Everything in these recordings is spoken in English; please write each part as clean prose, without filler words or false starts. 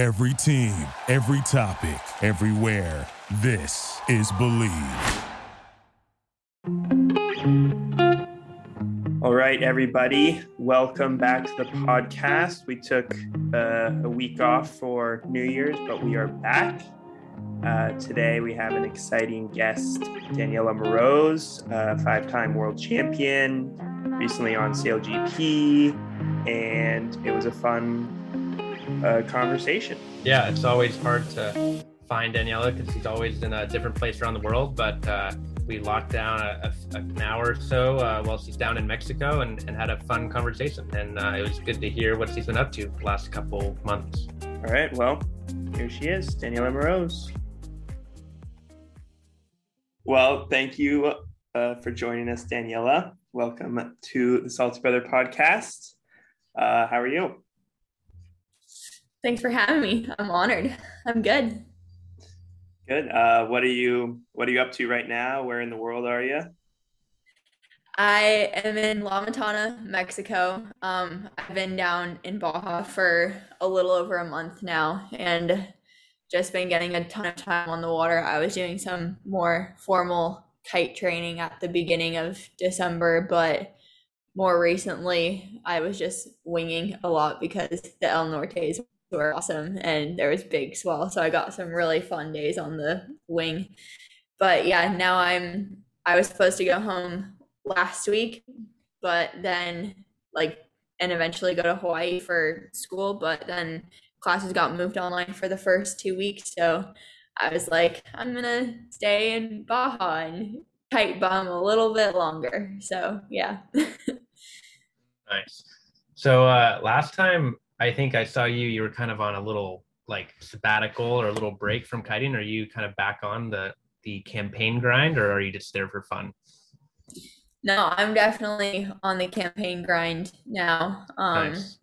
Every team, every topic, everywhere. This is Believe. All right, everybody, welcome back to the podcast. We took a week off for New Year's, but we are back. Today we have an exciting guest, Daniela Moroz, five-time world champion, recently on Sail GP, and it was a fun conversation. Yeah, it's always hard to find Daniela because she's always in a different place around the world, but we locked down an hour or so while she's down in Mexico and had a fun conversation. And it was good to hear what she's been up to the last couple months. All right, well, here she is, Daniela Moroz. Well, thank you for joining us, Daniela. Welcome to the Salty Brother Podcast. How are you? Thanks for having me. I'm honored. I'm good. Good. What are you up to right now? Where in the world are you? I am in La Matana, Mexico. I've been down in Baja for a little over a month now and just been getting a ton of time on the water. I was doing some more formal kite training at the beginning of December, but more recently I was just winging a lot because the El Nortes were awesome and there was big swell, so I got some really fun days on the wing. But yeah, now I was supposed to go home last week, but then and eventually go to Hawaii for school, but then classes got moved online for the first 2 weeks, so I was like, I'm gonna stay in Baja and kite bomb a little bit longer. So yeah. Nice. So last time I think I saw you were kind of on a little sabbatical or a little break from kiting. Are you kind of back on the campaign grind, or are you just there for fun? No, I'm definitely on the campaign grind now. Nice.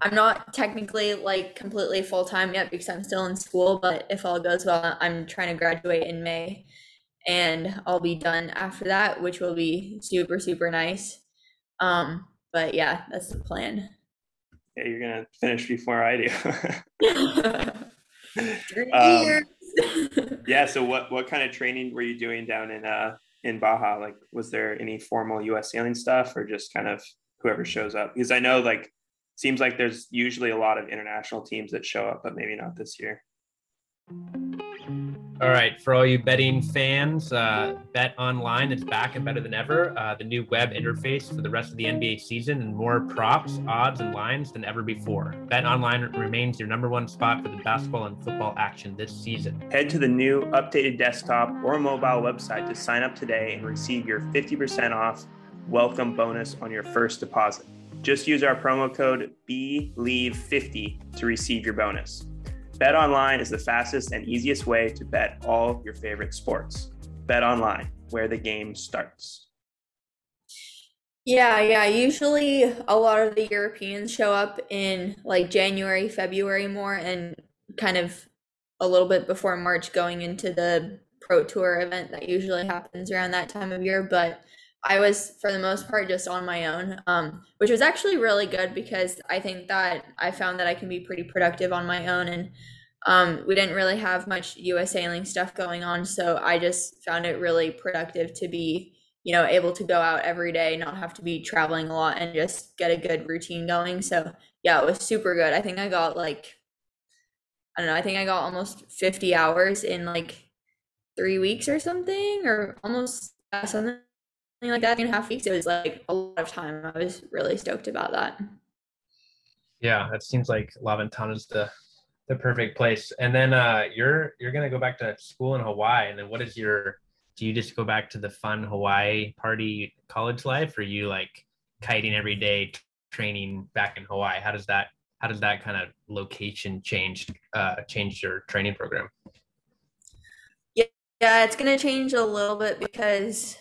I'm not technically completely full-time yet because I'm still in school, but if all goes well, I'm trying to graduate in May and I'll be done after that, which will be super, super nice. But yeah, that's the plan. Yeah, you're gonna finish before I do. Yeah. So, what kind of training were you doing down in Baja? Was there any formal U.S. sailing stuff, or just kind of whoever shows up? Because I know seems like there's usually a lot of international teams that show up, but maybe not this year. All right, for all you betting fans, Bet Online is back and better than ever. The new web interface for the rest of the NBA season and more props, odds, and lines than ever before. Bet Online remains your number one spot for the basketball and football action this season. Head to the new updated desktop or mobile website to sign up today and receive your 50% off welcome bonus on your first deposit. Just use our promo code BELIEVE50 to receive your bonus. Bet Online is the fastest and easiest way to bet all your favorite sports. Bet Online, where the game starts. Yeah. Usually a lot of the Europeans show up in January, February more, and kind of a little bit before March going into the Pro Tour event that usually happens around that time of year. But I was, for the most part, just on my own, which was actually really good because I think that I found that I can be pretty productive on my own. And we didn't really have much U.S. sailing stuff going on, so I just found it really productive to be, able to go out every day, not have to be traveling a lot, and just get a good routine going. So yeah, it was super good. I think I got I got almost 50 hours in 3 weeks or something, or almost something. That in half weeks. It was a lot of time. I was really stoked about that. Yeah, it seems like La Ventana is the perfect place. And then you're gonna go back to school in Hawaii, and then what is do you just go back to the fun Hawaii party college life, or are you kiting every day, training back in Hawaii? How does that kind of location change your training program? Yeah, it's going to change a little bit because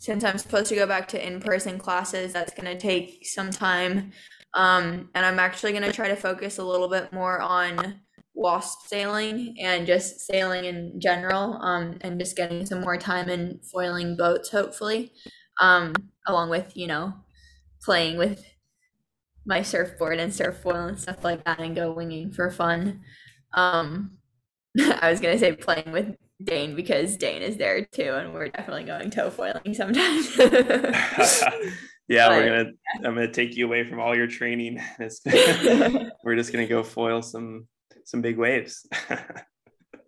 since I'm supposed to go back to in-person classes, that's going to take some time. And I'm actually going to try to focus a little bit more on wasp sailing and just sailing in general, and just getting some more time in foiling boats, hopefully, along with, playing with my surfboard and surfboard and stuff like that and go winging for fun. I was going to say playing with Dane because Dane is there too, and we're definitely going toe foiling sometimes. Yeah, but, I'm gonna take you away from all your training. We're just gonna go foil some big waves.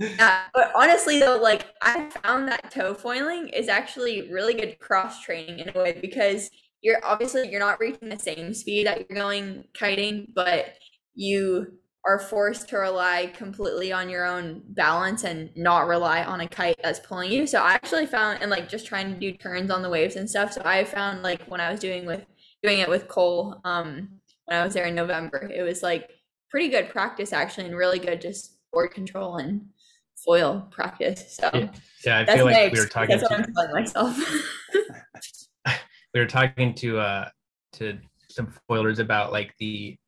Yeah, but honestly though, like I found that toe foiling is actually really good cross training in a way, because you're not reaching the same speed that you're going kiting, but you are forced to rely completely on your own balance and not rely on a kite that's pulling you. So I actually found, and like just trying to do turns on the waves and stuff. So I found like when I was doing it with Cole, when I was there in November, it was like pretty good practice actually, and really good just board control and foil practice. So yeah, I feel like we were talking to some foilers about like the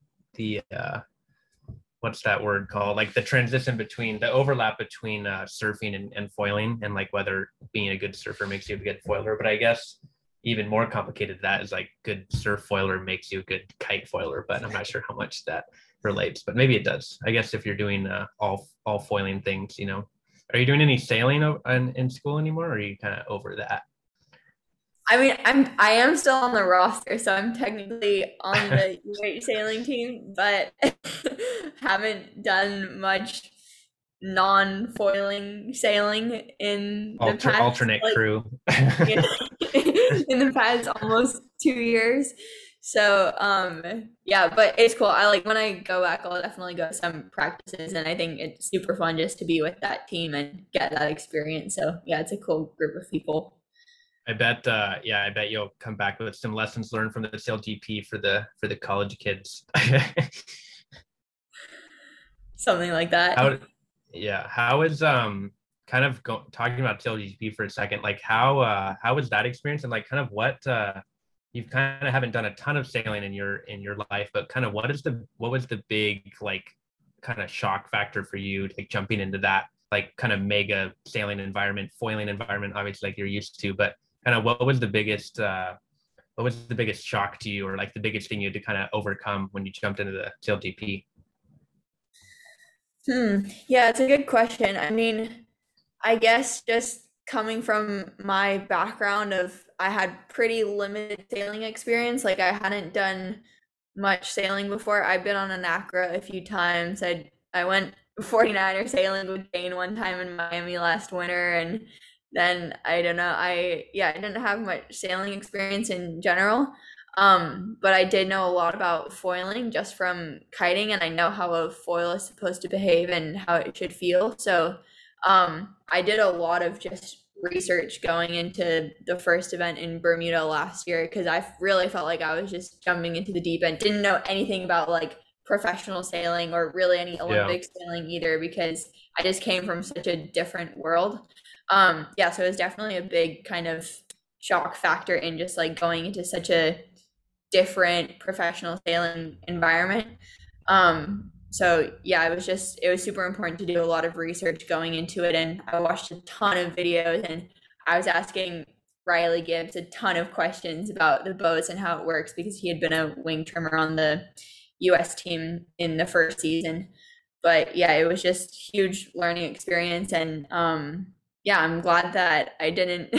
what's that word called? Like the transition between the overlap between surfing and foiling, and like whether being a good surfer makes you a good foiler. But I guess even more complicated than that is like good surf foiler makes you a good kite foiler. But I'm not sure how much that relates, but maybe it does. I guess if you're doing all foiling things, you know. Are you doing any sailing in school anymore, or are you kind of over that? I mean, I am still on the roster, so I'm technically on the UH sailing team, but haven't done much non-foiling sailing in the past, alternate like, crew. In the past almost 2 years. So yeah, but it's cool. I like when I go back, I'll definitely go to some practices, and I think it's super fun just to be with that team and get that experience. So yeah, it's a cool group of people. I bet, I bet you'll come back with some lessons learned from the Sail GP for the college kids. Something like that. How is kind of talking about Sail GP for a second? Like how was that experience, and like kind of what you've kind of haven't done a ton of sailing in your life, but kind of what was the big like kind of shock factor for you, like jumping into that like kind of mega sailing environment, foiling environment, obviously like you're used to, but kind of what was the biggest shock to you, or like the biggest thing you had to kind of overcome when you jumped into the Sail GP? Yeah, it's a good question. I mean, I guess just coming from my background of, I had pretty limited sailing experience. Like I hadn't done much sailing before. I've been on a Nacra a few times. I went 49er sailing with Dane one time in Miami last winter, and then I didn't have much sailing experience in general, but I did know a lot about foiling just from kiting, and I know how a foil is supposed to behave and how it should feel. So I did a lot of just research going into the first event in Bermuda last year, because I really felt like I was just jumping into the deep end, didn't know anything about like professional sailing or really any Olympic sailing either, because I just came from such a different world. So it was definitely a big kind of shock factor in just like going into such a different professional sailing environment. It was super important to do a lot of research going into it, and I watched a ton of videos, and I was asking Riley Gibbs a ton of questions about the boats and how it works, because he had been a wing trimmer on the U.S. team in the first season. But yeah, it was just huge learning experience, and I'm glad that I didn't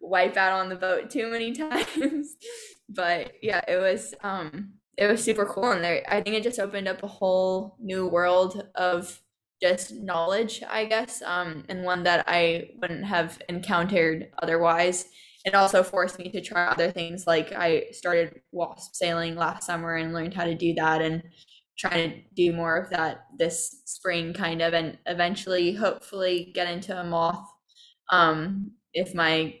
wipe out on the boat too many times. But yeah, it was super cool, and I think it just opened up a whole new world of just knowledge, I guess, and one that I wouldn't have encountered otherwise. It also forced me to try other things. Like I started wasp sailing last summer and learned how to do that, and trying to do more of that this spring kind of, and eventually hopefully get into a moth if my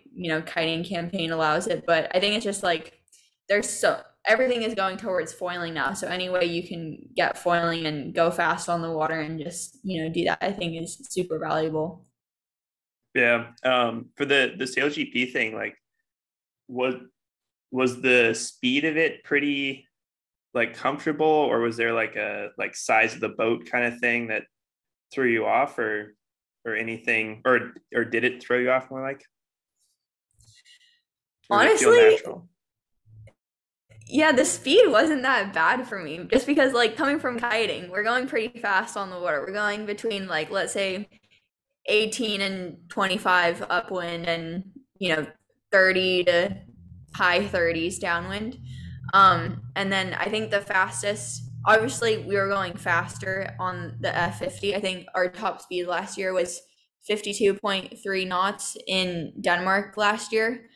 kiting campaign allows it. But I think it's just like everything is going towards foiling now, so any way you can get foiling and go fast on the water and just do that, I think is super valuable. Yeah. For the Sail GP thing, like what was the speed of it, pretty like comfortable, or was there like a like size of the boat kind of thing that threw you off or anything, or did it throw you off more? Like honestly, Yeah, the speed wasn't that bad for me, just because, like, coming from kiting, we're going pretty fast on the water. We're going between, like, let's say 18 and 25 upwind and, you know, 30 to high 30s downwind. And then I think the fastest, obviously we were going faster on the F50. I think our top speed last year was 52.3 knots in Denmark last year,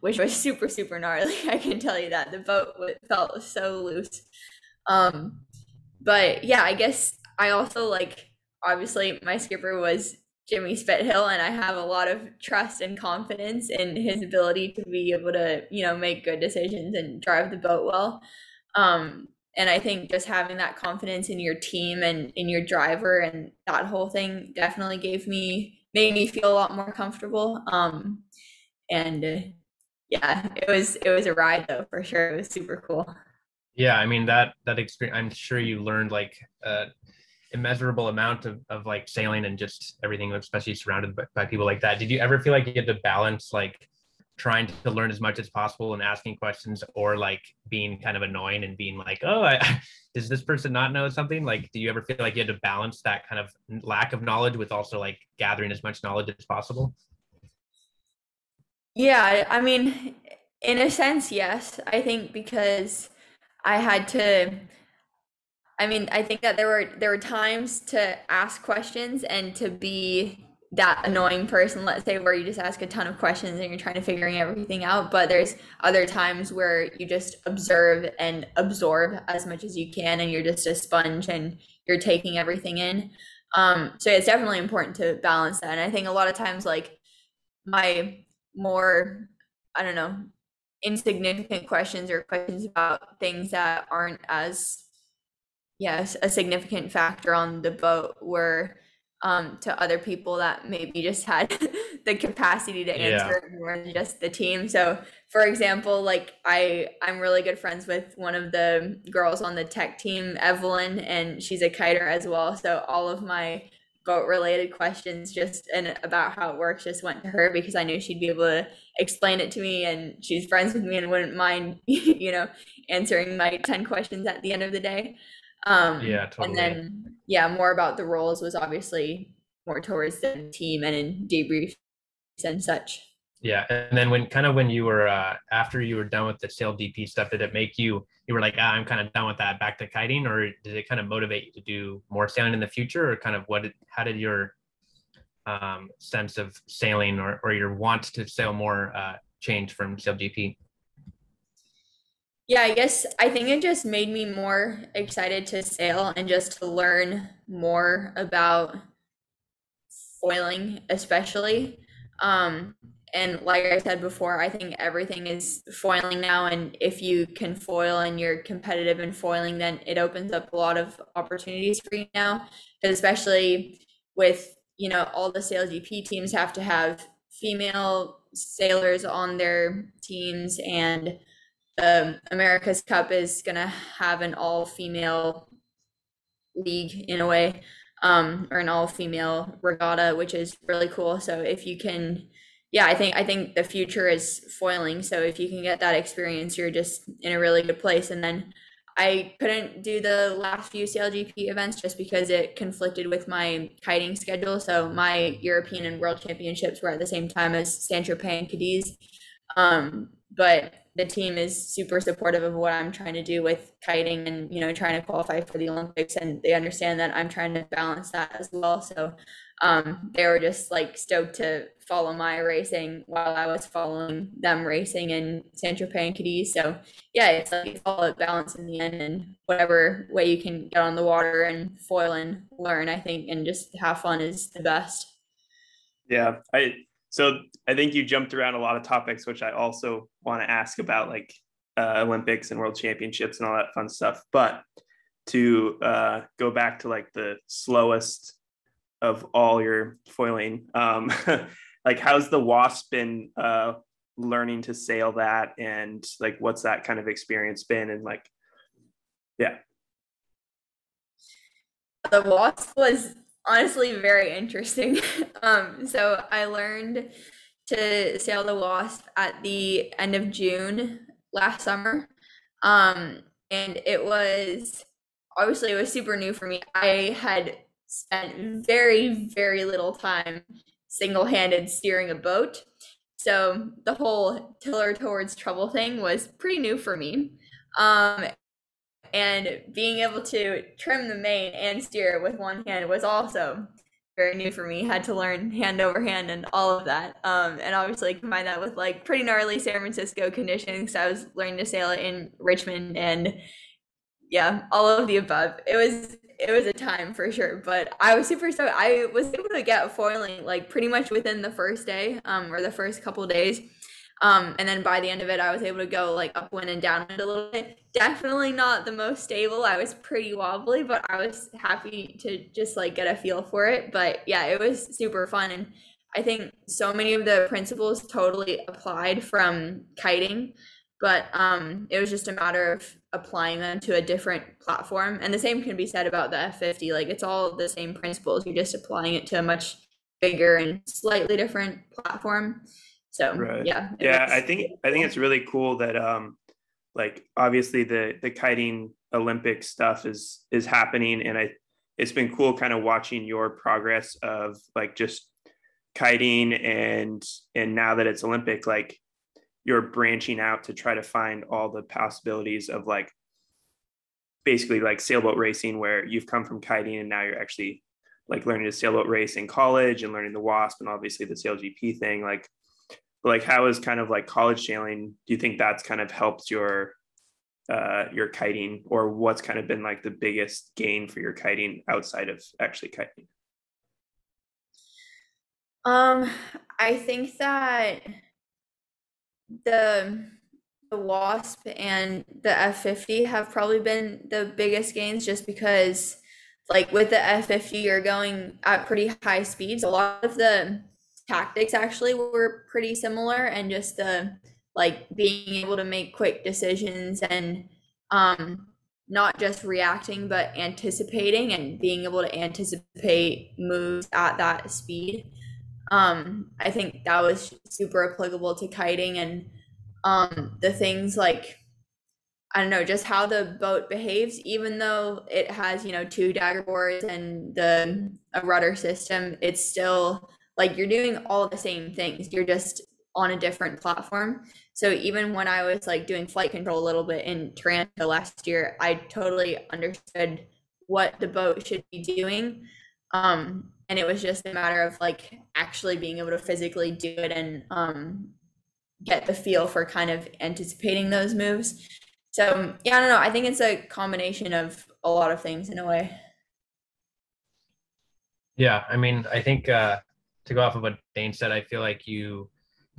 which was super, super gnarly. I can tell you that. The boat felt so loose. But yeah, I guess I also, like, obviously my skipper was Jimmy Spithill, and I have a lot of trust and confidence in his ability to be able to, you know, make good decisions and drive the boat well. And I think just having that confidence in your team and in your driver and that whole thing definitely made me feel a lot more comfortable. Yeah, it was a ride, though, for sure. It was super cool. Yeah, I mean, that experience, I'm sure you learned, like, immeasurable amount of like sailing and just everything, especially surrounded by people like that. Did you ever feel like you had to balance, like, trying to learn as much as possible and asking questions, or like being kind of annoying and being like, oh, does this person not know something? Like, do you ever feel like you had to balance that kind of lack of knowledge with also like gathering as much knowledge as possible? Yeah, I mean, in a sense, yes. I think because I think that there were times to ask questions and to be that annoying person, let's say, where you just ask a ton of questions and you're trying to figure everything out. But there's other times where you just observe and absorb as much as you can, and you're just a sponge and you're taking everything in. So it's definitely important to balance that. And I think a lot of times, like, my more, I don't know, insignificant questions or questions about things that aren't as a significant factor on the boat were to other people that maybe just had the capacity to answer it more than just the team. So, for example, like I'm really good friends with one of the girls on the tech team, Evelyn, and she's a kiter as well. So all of my boat related questions about how it works just went to her, because I knew she'd be able to explain it to me, and she's friends with me and wouldn't mind, you know, answering my 10 questions at the end of the day. Totally. And then more about the roles was obviously more towards the team and in debriefs and such. Yeah, and then when you were after you were done with the Sail GP stuff, did it make you were like, I'm kind of done with that, back to kiting, or did it kind of motivate you to do more sailing in the future, or kind of how did your sense of sailing or your want to sail more change from Sail GP? Yeah, I guess I think it just made me more excited to sail and just to learn more about foiling, especially. And like I said before, I think everything is foiling now. And if you can foil and you're competitive in foiling, then it opens up a lot of opportunities for you now, especially with, you know, all the Sail GP teams have to have female sailors on their teams, and America's Cup is gonna have an all-female league in a way, or an all-female regatta, which is really cool. So if you can, I think the future is foiling. So if you can get that experience, you're just in a really good place. And then I couldn't do the last few Sail GP events just because it conflicted with my kiting schedule. So my European and World Championships were at the same time as Saint Tropez and Cadiz, but the team is super supportive of what I'm trying to do with kiting and, you know, trying to qualify for the Olympics. And they understand that I'm trying to balance that as well. So they were just like stoked to follow my racing while I was following them racing in Saint Tropez and Cadiz. So it's like it's all a balance in the end, and whatever way you can get on the water and foil and learn, I think, and just have fun is the best. Yeah. So I think you jumped around a lot of topics, which I also want to ask about, like Olympics and World Championships and all that fun stuff. But to go back to like the slowest of all your foiling, like how's the WASP been learning to sail that, and like what's that kind of experience been? And like, the WASP was honestly very interesting. So I learned to sail the WASP at the end of June last summer. And it was, obviously it was super new for me. I had spent very, very little time single-handed steering a boat. So the whole tiller towards trouble thing was pretty new for me. And being able to trim the main and steer with one hand was also very new for me. Had to learn hand over hand and all of that. And obviously combine that with like pretty gnarly San Francisco conditions. So I was learning to sail in Richmond and yeah, all of the above. It was a time for sure, but I was super stoked. I was able to get foiling like pretty much within the first day, or the first couple days. And then by the end of it, I was able to go like upwind and downwind a little bit. Definitely not the most stable. I was pretty wobbly, but I was happy to just like get a feel for it. But yeah, it was super fun. And I think so many of the principles totally applied from kiting, but it was just a matter of applying them to a different platform. And the same can be said about the F50. Like it's all the same principles. You're just applying it to a much bigger and slightly different platform. So right. Yeah. I think it's really cool that like obviously the kiting Olympic stuff is happening, and it's been cool kind of watching your progress of like just kiting and now that it's Olympic, like you're branching out to try to find all the possibilities of like basically like sailboat racing, where you've come from kiting and now you're actually like learning to sailboat race in college and learning the WASP and obviously the Sail GP thing. Like how is kind of like college sailing, do you think that's kind of helped your kiting, or what's kind of been like the biggest gain for your kiting outside of actually kiting? I think that the WASP and the F50 have probably been the biggest gains, just because like with the F50 you're going at pretty high speeds. A lot of the tactics actually were pretty similar, and just the like being able to make quick decisions and not just reacting but anticipating, and being able to anticipate moves at that speed. I think that was super applicable to kiting, and the things like, I don't know, just how the boat behaves, even though it has, you know, two dagger boards and a rudder system, it's still like you're doing all the same things. You're just on a different platform. So even when I was like doing flight control a little bit in Toronto last year, I totally understood what the boat should be doing. And it was just a matter of like actually being able to physically do it and get the feel for kind of anticipating those moves. So yeah, I don't know. I think it's a combination of a lot of things in a way. Yeah, I mean, I think to go off of what Dane said, I feel like you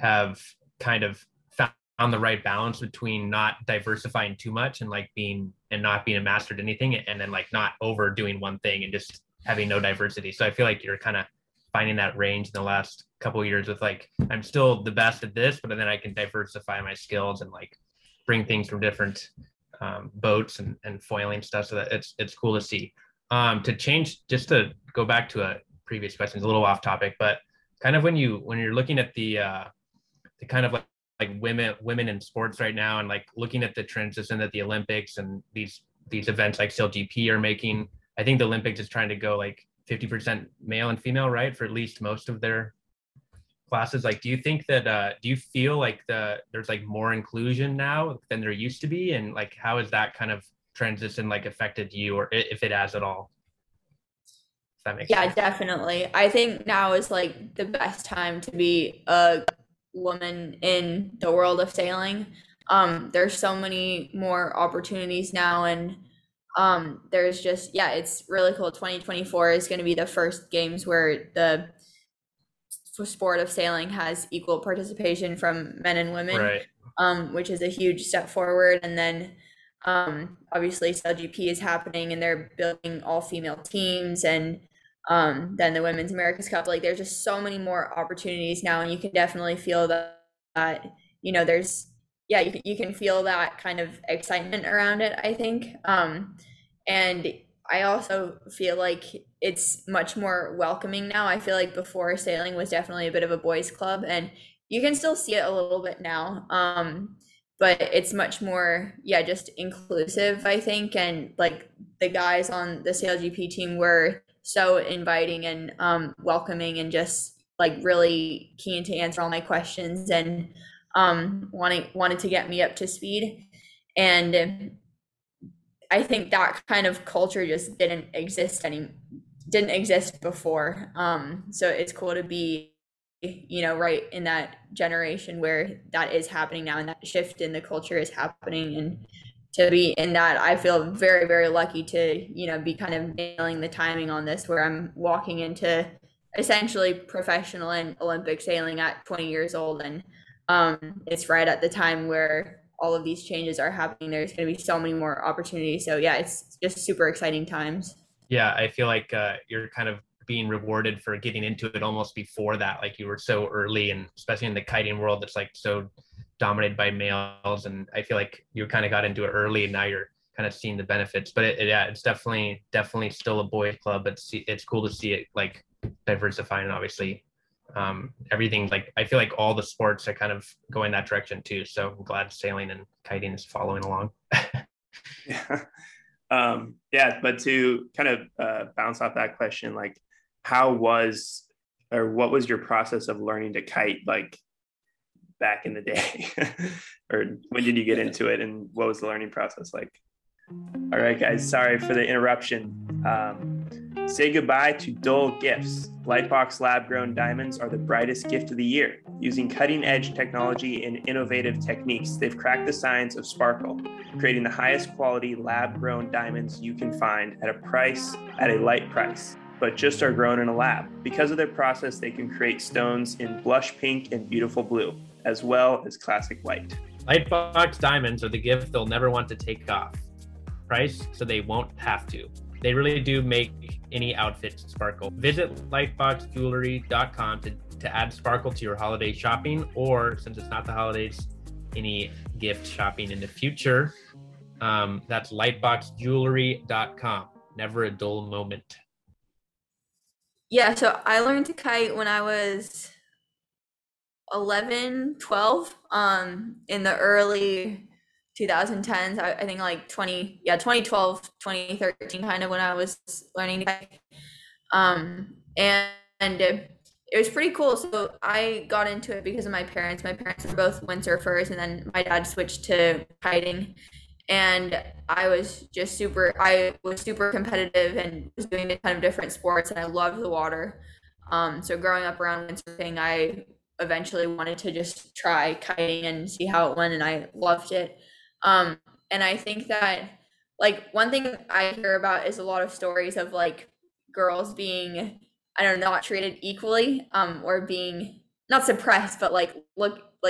have kind of found the right balance between not diversifying too much and like being and not being a master at anything, and then like not overdoing one thing and just having no diversity. So I feel like you're kind of finding that range in the last couple of years with like, I'm still the best at this, but then I can diversify my skills and like bring things from different boats and foiling stuff. So that it's cool to see. To change, just to go back to a previous questions, a little off topic, but kind of when you're looking at the kind of like women in sports right now, and like looking at the transition that the Olympics and these events like Sail GP are making, I think the Olympics is trying to go like 50% male and female, right, for at least most of their classes. Like, do you think that do you feel like there's like more inclusion now than there used to be, and like how has that kind of transition like affected you, or if it has at all? Yeah, sense. Definitely. I think now is like the best time to be a woman in the world of sailing. There's so many more opportunities now, and there's just, yeah, it's really cool. 2024 is going to be the first games where the sport of sailing has equal participation from men and women, right. Which is a huge step forward. And then obviously Sail GP is happening, and they're building all female teams, and then the Women's America's Cup. Like, there's just so many more opportunities now, and you can definitely feel that you know, there's, yeah, you can feel that kind of excitement around it, I think. And I also feel like it's much more welcoming now. I feel like before, sailing was definitely a bit of a boys' club, and you can still see it a little bit now. but it's much more, just inclusive, I think. And like the guys on the Sail GP team were so inviting and welcoming and just like really keen to answer all my questions and wanted to get me up to speed. And I think that kind of culture just didn't exist before. So it's cool to be, right in that generation where that is happening now and that shift in the culture is happening. And to be in that, I feel very, very lucky to, be kind of nailing the timing on this, where I'm walking into essentially professional and Olympic sailing at 20 years old. And it's right at the time where all of these changes are happening. There's going to be so many more opportunities. So it's just super exciting times. Yeah, I feel like you're kind of being rewarded for getting into it almost before that. Like you were so early, and especially in the kiting world, that's like so dominated by males. And I feel like you kind of got into it early, and now you're kind of seeing the benefits. But it's definitely still a boys club. But it's cool to see it like diversifying, obviously. Everything, like I feel like all the sports are kind of going that direction too, so I'm glad sailing and kiting is following along. But to kind of bounce off that question, like what was your process of learning to kite like back in the day? Or when did you get into it, and what was the learning process like? All right, guys, sorry for the interruption. Say goodbye to dull gifts. Lightbox lab-grown diamonds are the brightest gift of the year. Using cutting-edge technology and innovative techniques, they've cracked the science of sparkle, creating the highest quality lab-grown diamonds you can find at a light price, but just are grown in a lab. Because of their process, they can create stones in blush pink and beautiful blue, as well as classic white. Lightbox diamonds are the gift they'll never want to take off. Price, so they won't have to. They really do make any outfit sparkle. Visit lightboxjewelry.com to add sparkle to your holiday shopping, or since it's not the holidays, any gift shopping in the future. That's lightboxjewelry.com. Never a dull moment. Yeah, so I learned to kite when I was 11, 12, in the early 2010s, I think, like 2012, 2013, kind of when I was learning to kite. And it was pretty cool. So I got into it because of my parents. My parents were both windsurfers, and then my dad switched to kiting. And I was super competitive and was doing a ton of different sports, and I loved the water. So growing up around windsurfing, I eventually wanted to just try kiting and see how it went, and I loved it. And I think that, like, one thing I hear about is a lot of stories of, like, girls being, not treated equally, or being not suppressed, but, like,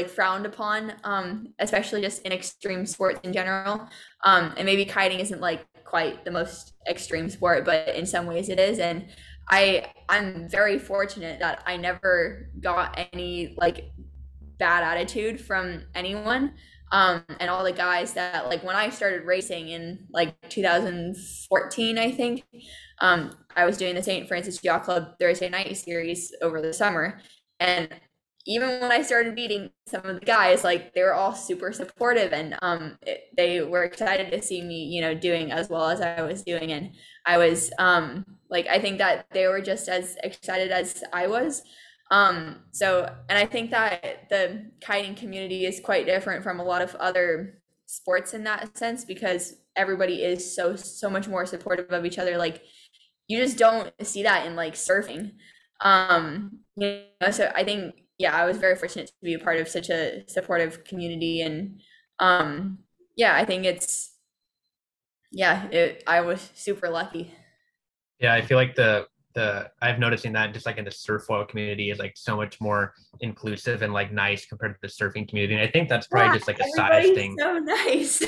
frowned upon, especially just in extreme sports in general. And maybe kiting isn't, like, quite the most extreme sport, but in some ways it is. And I'm very fortunate that I never got any, like, bad attitude from anyone. And all the guys that, like, when I started racing in like 2014, I think, I was doing the St. Francis Yacht Club Thursday night series over the summer. And even when I started beating some of the guys, like, they were all super supportive, and they were excited to see me, doing as well as I was doing. And I was I think that they were just as excited as I was. And I think that the kiting community is quite different from a lot of other sports in that sense, because everybody is so much more supportive of each other. Like, you just don't see that in, like, surfing. So I think, I was very fortunate to be a part of such a supportive community. And, I think I was super lucky. Yeah. I feel like I've noticing that just like in the surf foil community is like so much more inclusive and like nice compared to the surfing community. And I think that's probably just like a size thing. So nice.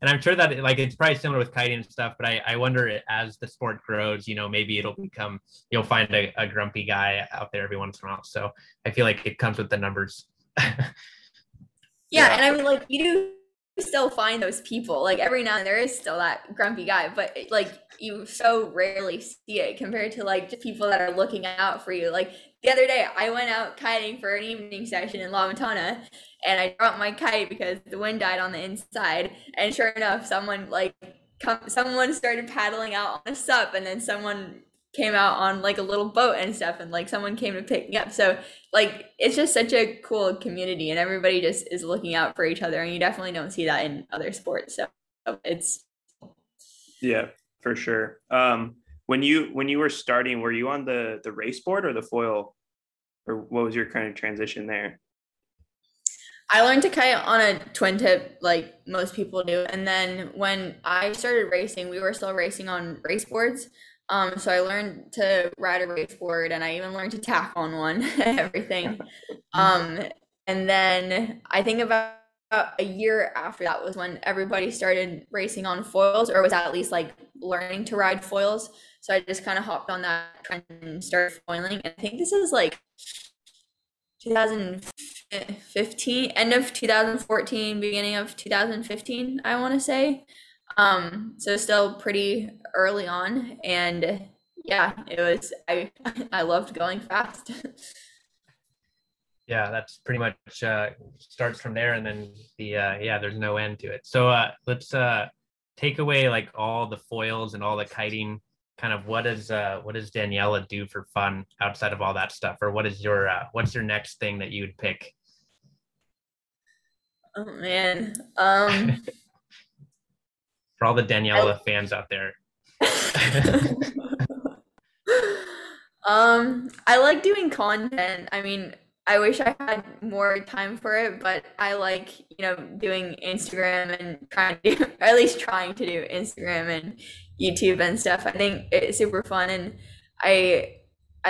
And I'm sure that it's probably similar with kiting and stuff, but I wonder as the sport grows, maybe it'll become, you'll find a grumpy guy out there every once in a while. So I feel like it comes with the numbers. And I mean, like, you do still find those people. Like every now and then there is still that grumpy guy, but like you so rarely see it compared to like just people that are looking out for you. Like the other day I went out kiting for an evening session in La Matana and I dropped my kite because the wind died on the inside, and sure enough someone started paddling out on a SUP, and then someone came out on like a little boat and stuff, and like someone came to pick me up. So like it's just such a cool community and everybody just is looking out for each other, and you definitely don't see that in other sports. So it's yeah, for sure. When you were starting, were you on the race board or the foil, or what was your kind of transition there? I learned to kite on a twin tip like most people do, and then when I started racing we were still racing on race boards. So I learned to ride a race board, and I even learned to tack on one and everything. And then I think about a year after that was when everybody started racing on foils, or was at least like learning to ride foils. So I just kind of hopped on that trend and started foiling. And I think this is like 2015, end of 2014, beginning of 2015, I want to say. So still pretty early on, and yeah, it was, I loved going fast. Yeah, that's pretty much, starts from there, and then the, yeah, there's no end to it. So, let's, take away like all the foils and all the kiting, kind of what does Daniela do for fun outside of all that stuff? Or what is your, what's your next thing that you'd pick? Oh man. For all the Daniela fans out there. I like doing content. I mean, I wish I had more time for it, but I like, you know, doing Instagram and trying to do Instagram and YouTube and stuff. I think it's super fun, and I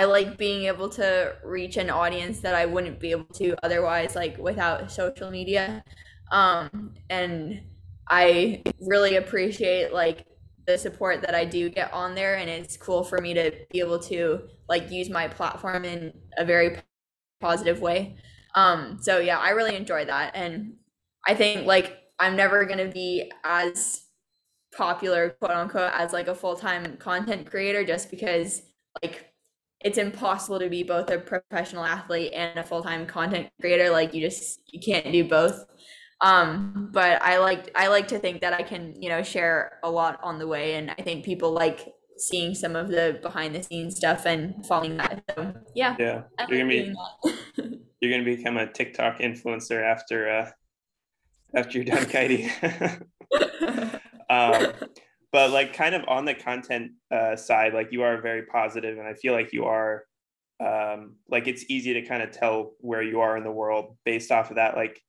like being able to reach an audience that I wouldn't be able to otherwise, like without social media. And I really appreciate like the support that I do get on there, and it's cool for me to be able to like use my platform in a very positive way. So yeah, I really enjoy that, and I think like I'm never gonna be as popular, quote unquote, as like a full-time content creator, just because like it's impossible to be both a professional athlete and a full-time content creator. Like you can't do both. But I like to think that I can, you know, share a lot on the way, and I think people like seeing some of the behind the scenes stuff and following that. So, yeah. You're gonna become a TikTok influencer after you're done kiting. But like kind of on the content side, like you are very positive, and I feel like you are like it's easy to kind of tell where you are in the world based off of that. Like,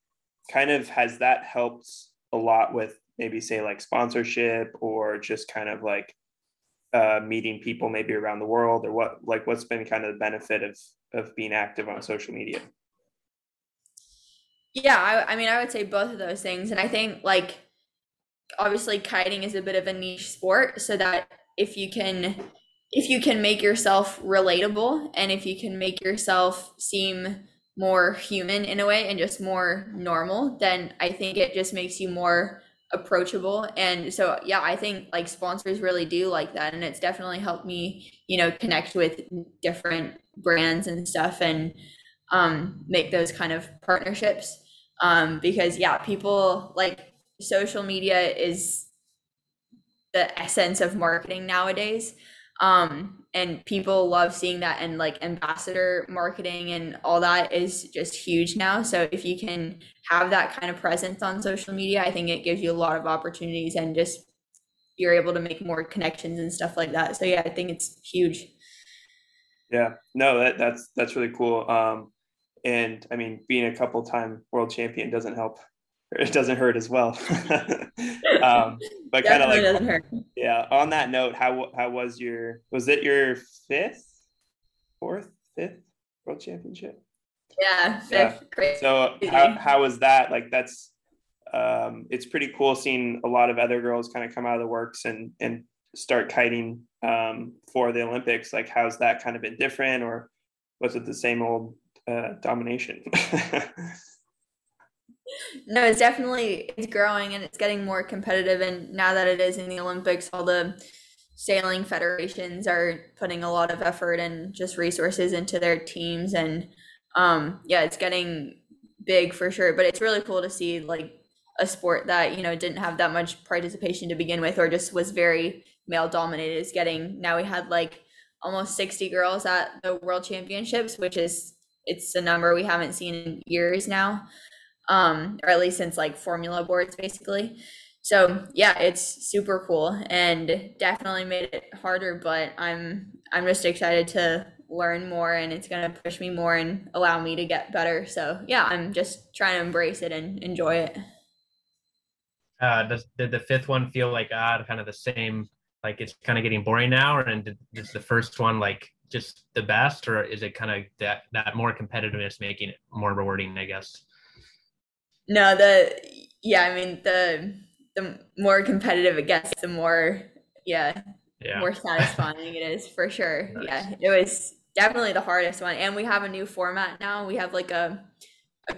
kind of has that helped a lot with maybe say like sponsorship, or just kind of like meeting people maybe around the world, or what's been kind of the benefit of being active on social media? Yeah, I mean, I would say both of those things. And I think like obviously kiting is a bit of a niche sport, so that if you can make yourself relatable, and if you can make yourself seem more human in a way and just more normal, then I think it just makes you more approachable. And so yeah, I think like sponsors really do like that, and it's definitely helped me, you know, connect with different brands and stuff, and make those kind of partnerships, because yeah, people like social media is the essence of marketing nowadays. And people love seeing that, and like ambassador marketing and all that is just huge now. So if you can have that kind of presence on social media, I think it gives you a lot of opportunities, and just you're able to make more connections and stuff like that. So yeah, I think it's huge. Yeah, no, that's really cool. And I mean, being a couple time world champion doesn't help. It doesn't hurt as well. But kind of like, doesn't hurt. Yeah. On that note, how was your fifth world championship? Yeah. Fifth. Yeah. So how was that? Like that's, it's pretty cool seeing a lot of other girls kind of come out of the works and start kiting, for the Olympics. Like how's that kind of been different, or was it the same old, domination? No, it's definitely, it's growing and it's getting more competitive. And now that it is in the Olympics, all the sailing federations are putting a lot of effort and just resources into their teams. And yeah, it's getting big for sure. But it's really cool to see like a sport that, you know, didn't have that much participation to begin with, or just was very male dominated, is getting, now we had like almost 60 girls at the World Championships, which is, it's a number we haven't seen in years now, or at least since like formula boards basically. So yeah, it's super cool and definitely made it harder, but I'm just excited to learn more, and it's going to push me more and allow me to get better. So yeah, I'm just trying to embrace it and enjoy it. Did the fifth one feel like kind of the same, like it's kind of getting boring now, and is the first one like just the best, or is it kind of that more competitiveness making it more rewarding, I guess? No, I mean the more competitive it gets, the more more satisfying it is for sure. Nice. Yeah, it was definitely the hardest one, and we have a new format now. We have like a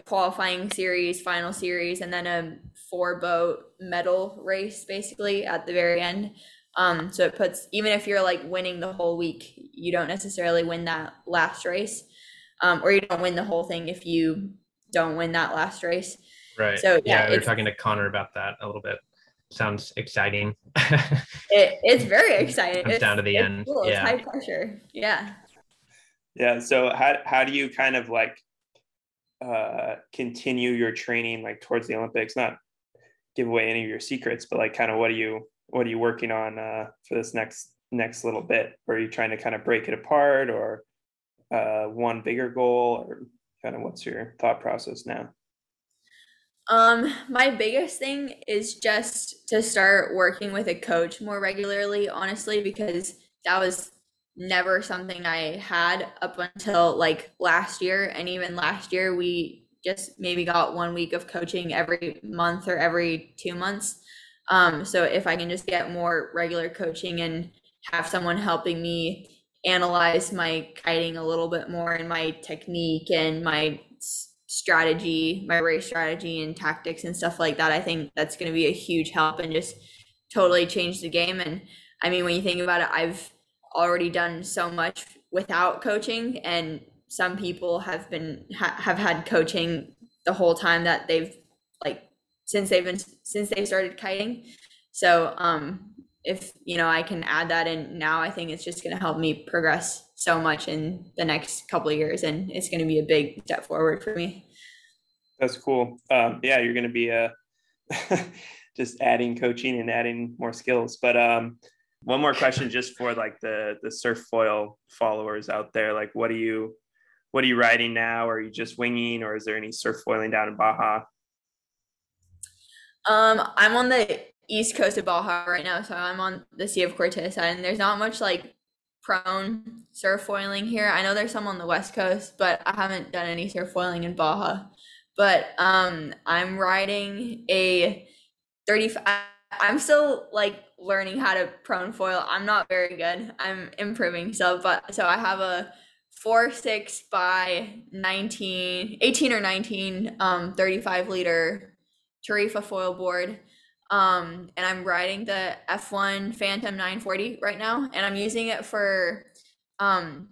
qualifying series, final series, and then a 4-boat medal race basically at the very end. So it puts, even if you're like winning the whole week, you don't necessarily win that last race, or you don't win the whole thing if you don't win that last race. Right. So yeah, we were talking to Connor about that a little bit. Sounds exciting. It's very exciting. It's down to the end. Cool. Yeah. It's high pressure. Yeah. Yeah. So how do you kind of like continue your training like towards the Olympics? Not give away any of your secrets, but like kind of what are you working on for this next little bit? Are you trying to kind of break it apart, or one bigger goal, or kind of what's your thought process now? My biggest thing is just to start working with a coach more regularly, honestly, because that was never something I had up until like last year. And even last year, we just maybe got 1 week of coaching every month or every 2 months. So if I can just get more regular coaching and have someone helping me analyze my kiting a little bit more, and my technique and my strategy, my race strategy and tactics and stuff like that, I think that's going to be a huge help and just totally change the game. And I mean, when you think about it, I've already done so much without coaching, and some people have been have had coaching the whole time that they've like since they started kiting. So if, you know, I can add that in now, I think it's just going to help me progress so much in the next couple of years, and it's going to be a big step forward for me. That's cool. Yeah, you're going to be just adding coaching and adding more skills. But one more question just for like the surf foil followers out there, like what are you riding now? Are you just winging, or is there any surf foiling down in Baja? I'm on the east coast of Baja right now, so I'm on the Sea of Cortez side, and there's not much like prone surf foiling here. I know there's some on the west coast, but I haven't done any surf foiling in Baja. But I'm riding a 35. I'm still like learning how to prone foil. I'm not very good. I'm improving. So I have a 4.6 by 18 or 19 35 liter Tarifa foil board. And I'm riding the F1 Phantom 940 right now, and I'm using it for prone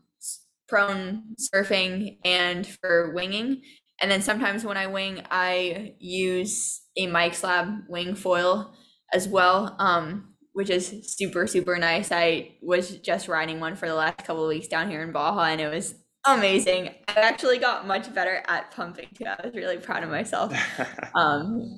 surfing and for winging. And then sometimes when I wing, I use a Mike's Lab wing foil as well, which is super, super nice. I was just riding one for the last couple of weeks down here in Baja, and it was amazing. I actually got much better at pumping too. I was really proud of myself.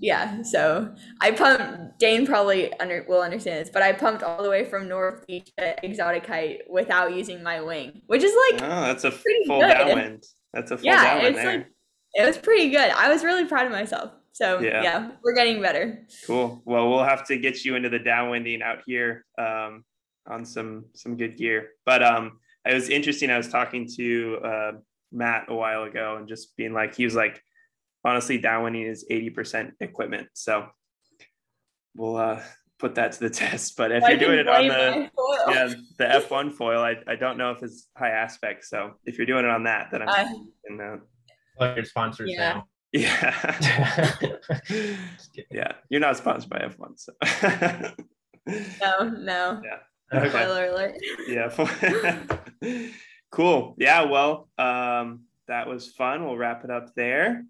Yeah, so I pumped, Dane probably will understand this, but I pumped all the way from North Beach to Exotic Height without using my wing, which is like, oh, that's a full good. Downwind. That's a full downwind there. Like, it was pretty good. I was really proud of myself. So yeah, we're getting better. Cool. Well, we'll have to get you into the downwinding out here on some good gear. But it was interesting. I was talking to Matt a while ago, and just being like, he was like, honestly, downwinding is 80% equipment. So we'll put that to the test. But if you're doing it on the F1 foil, I don't know if it's high aspect. So if you're doing it on that, then I'm in the sponsors now. Yeah. Yeah. You're not sponsored by F1, so. No. Yeah. Okay. Spoiler alert. Yeah. Cool. Yeah. Well, that was fun. We'll wrap it up there.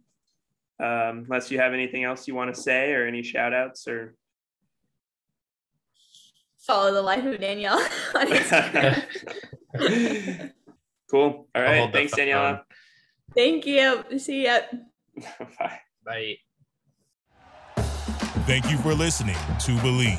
Unless you have anything else you want to say or any shout outs or. Follow the life of Danielle on Instagram. Cool. All right. Thanks, Daniela. Thank you. See ya. Bye. Bye. Thank you for listening to Believe.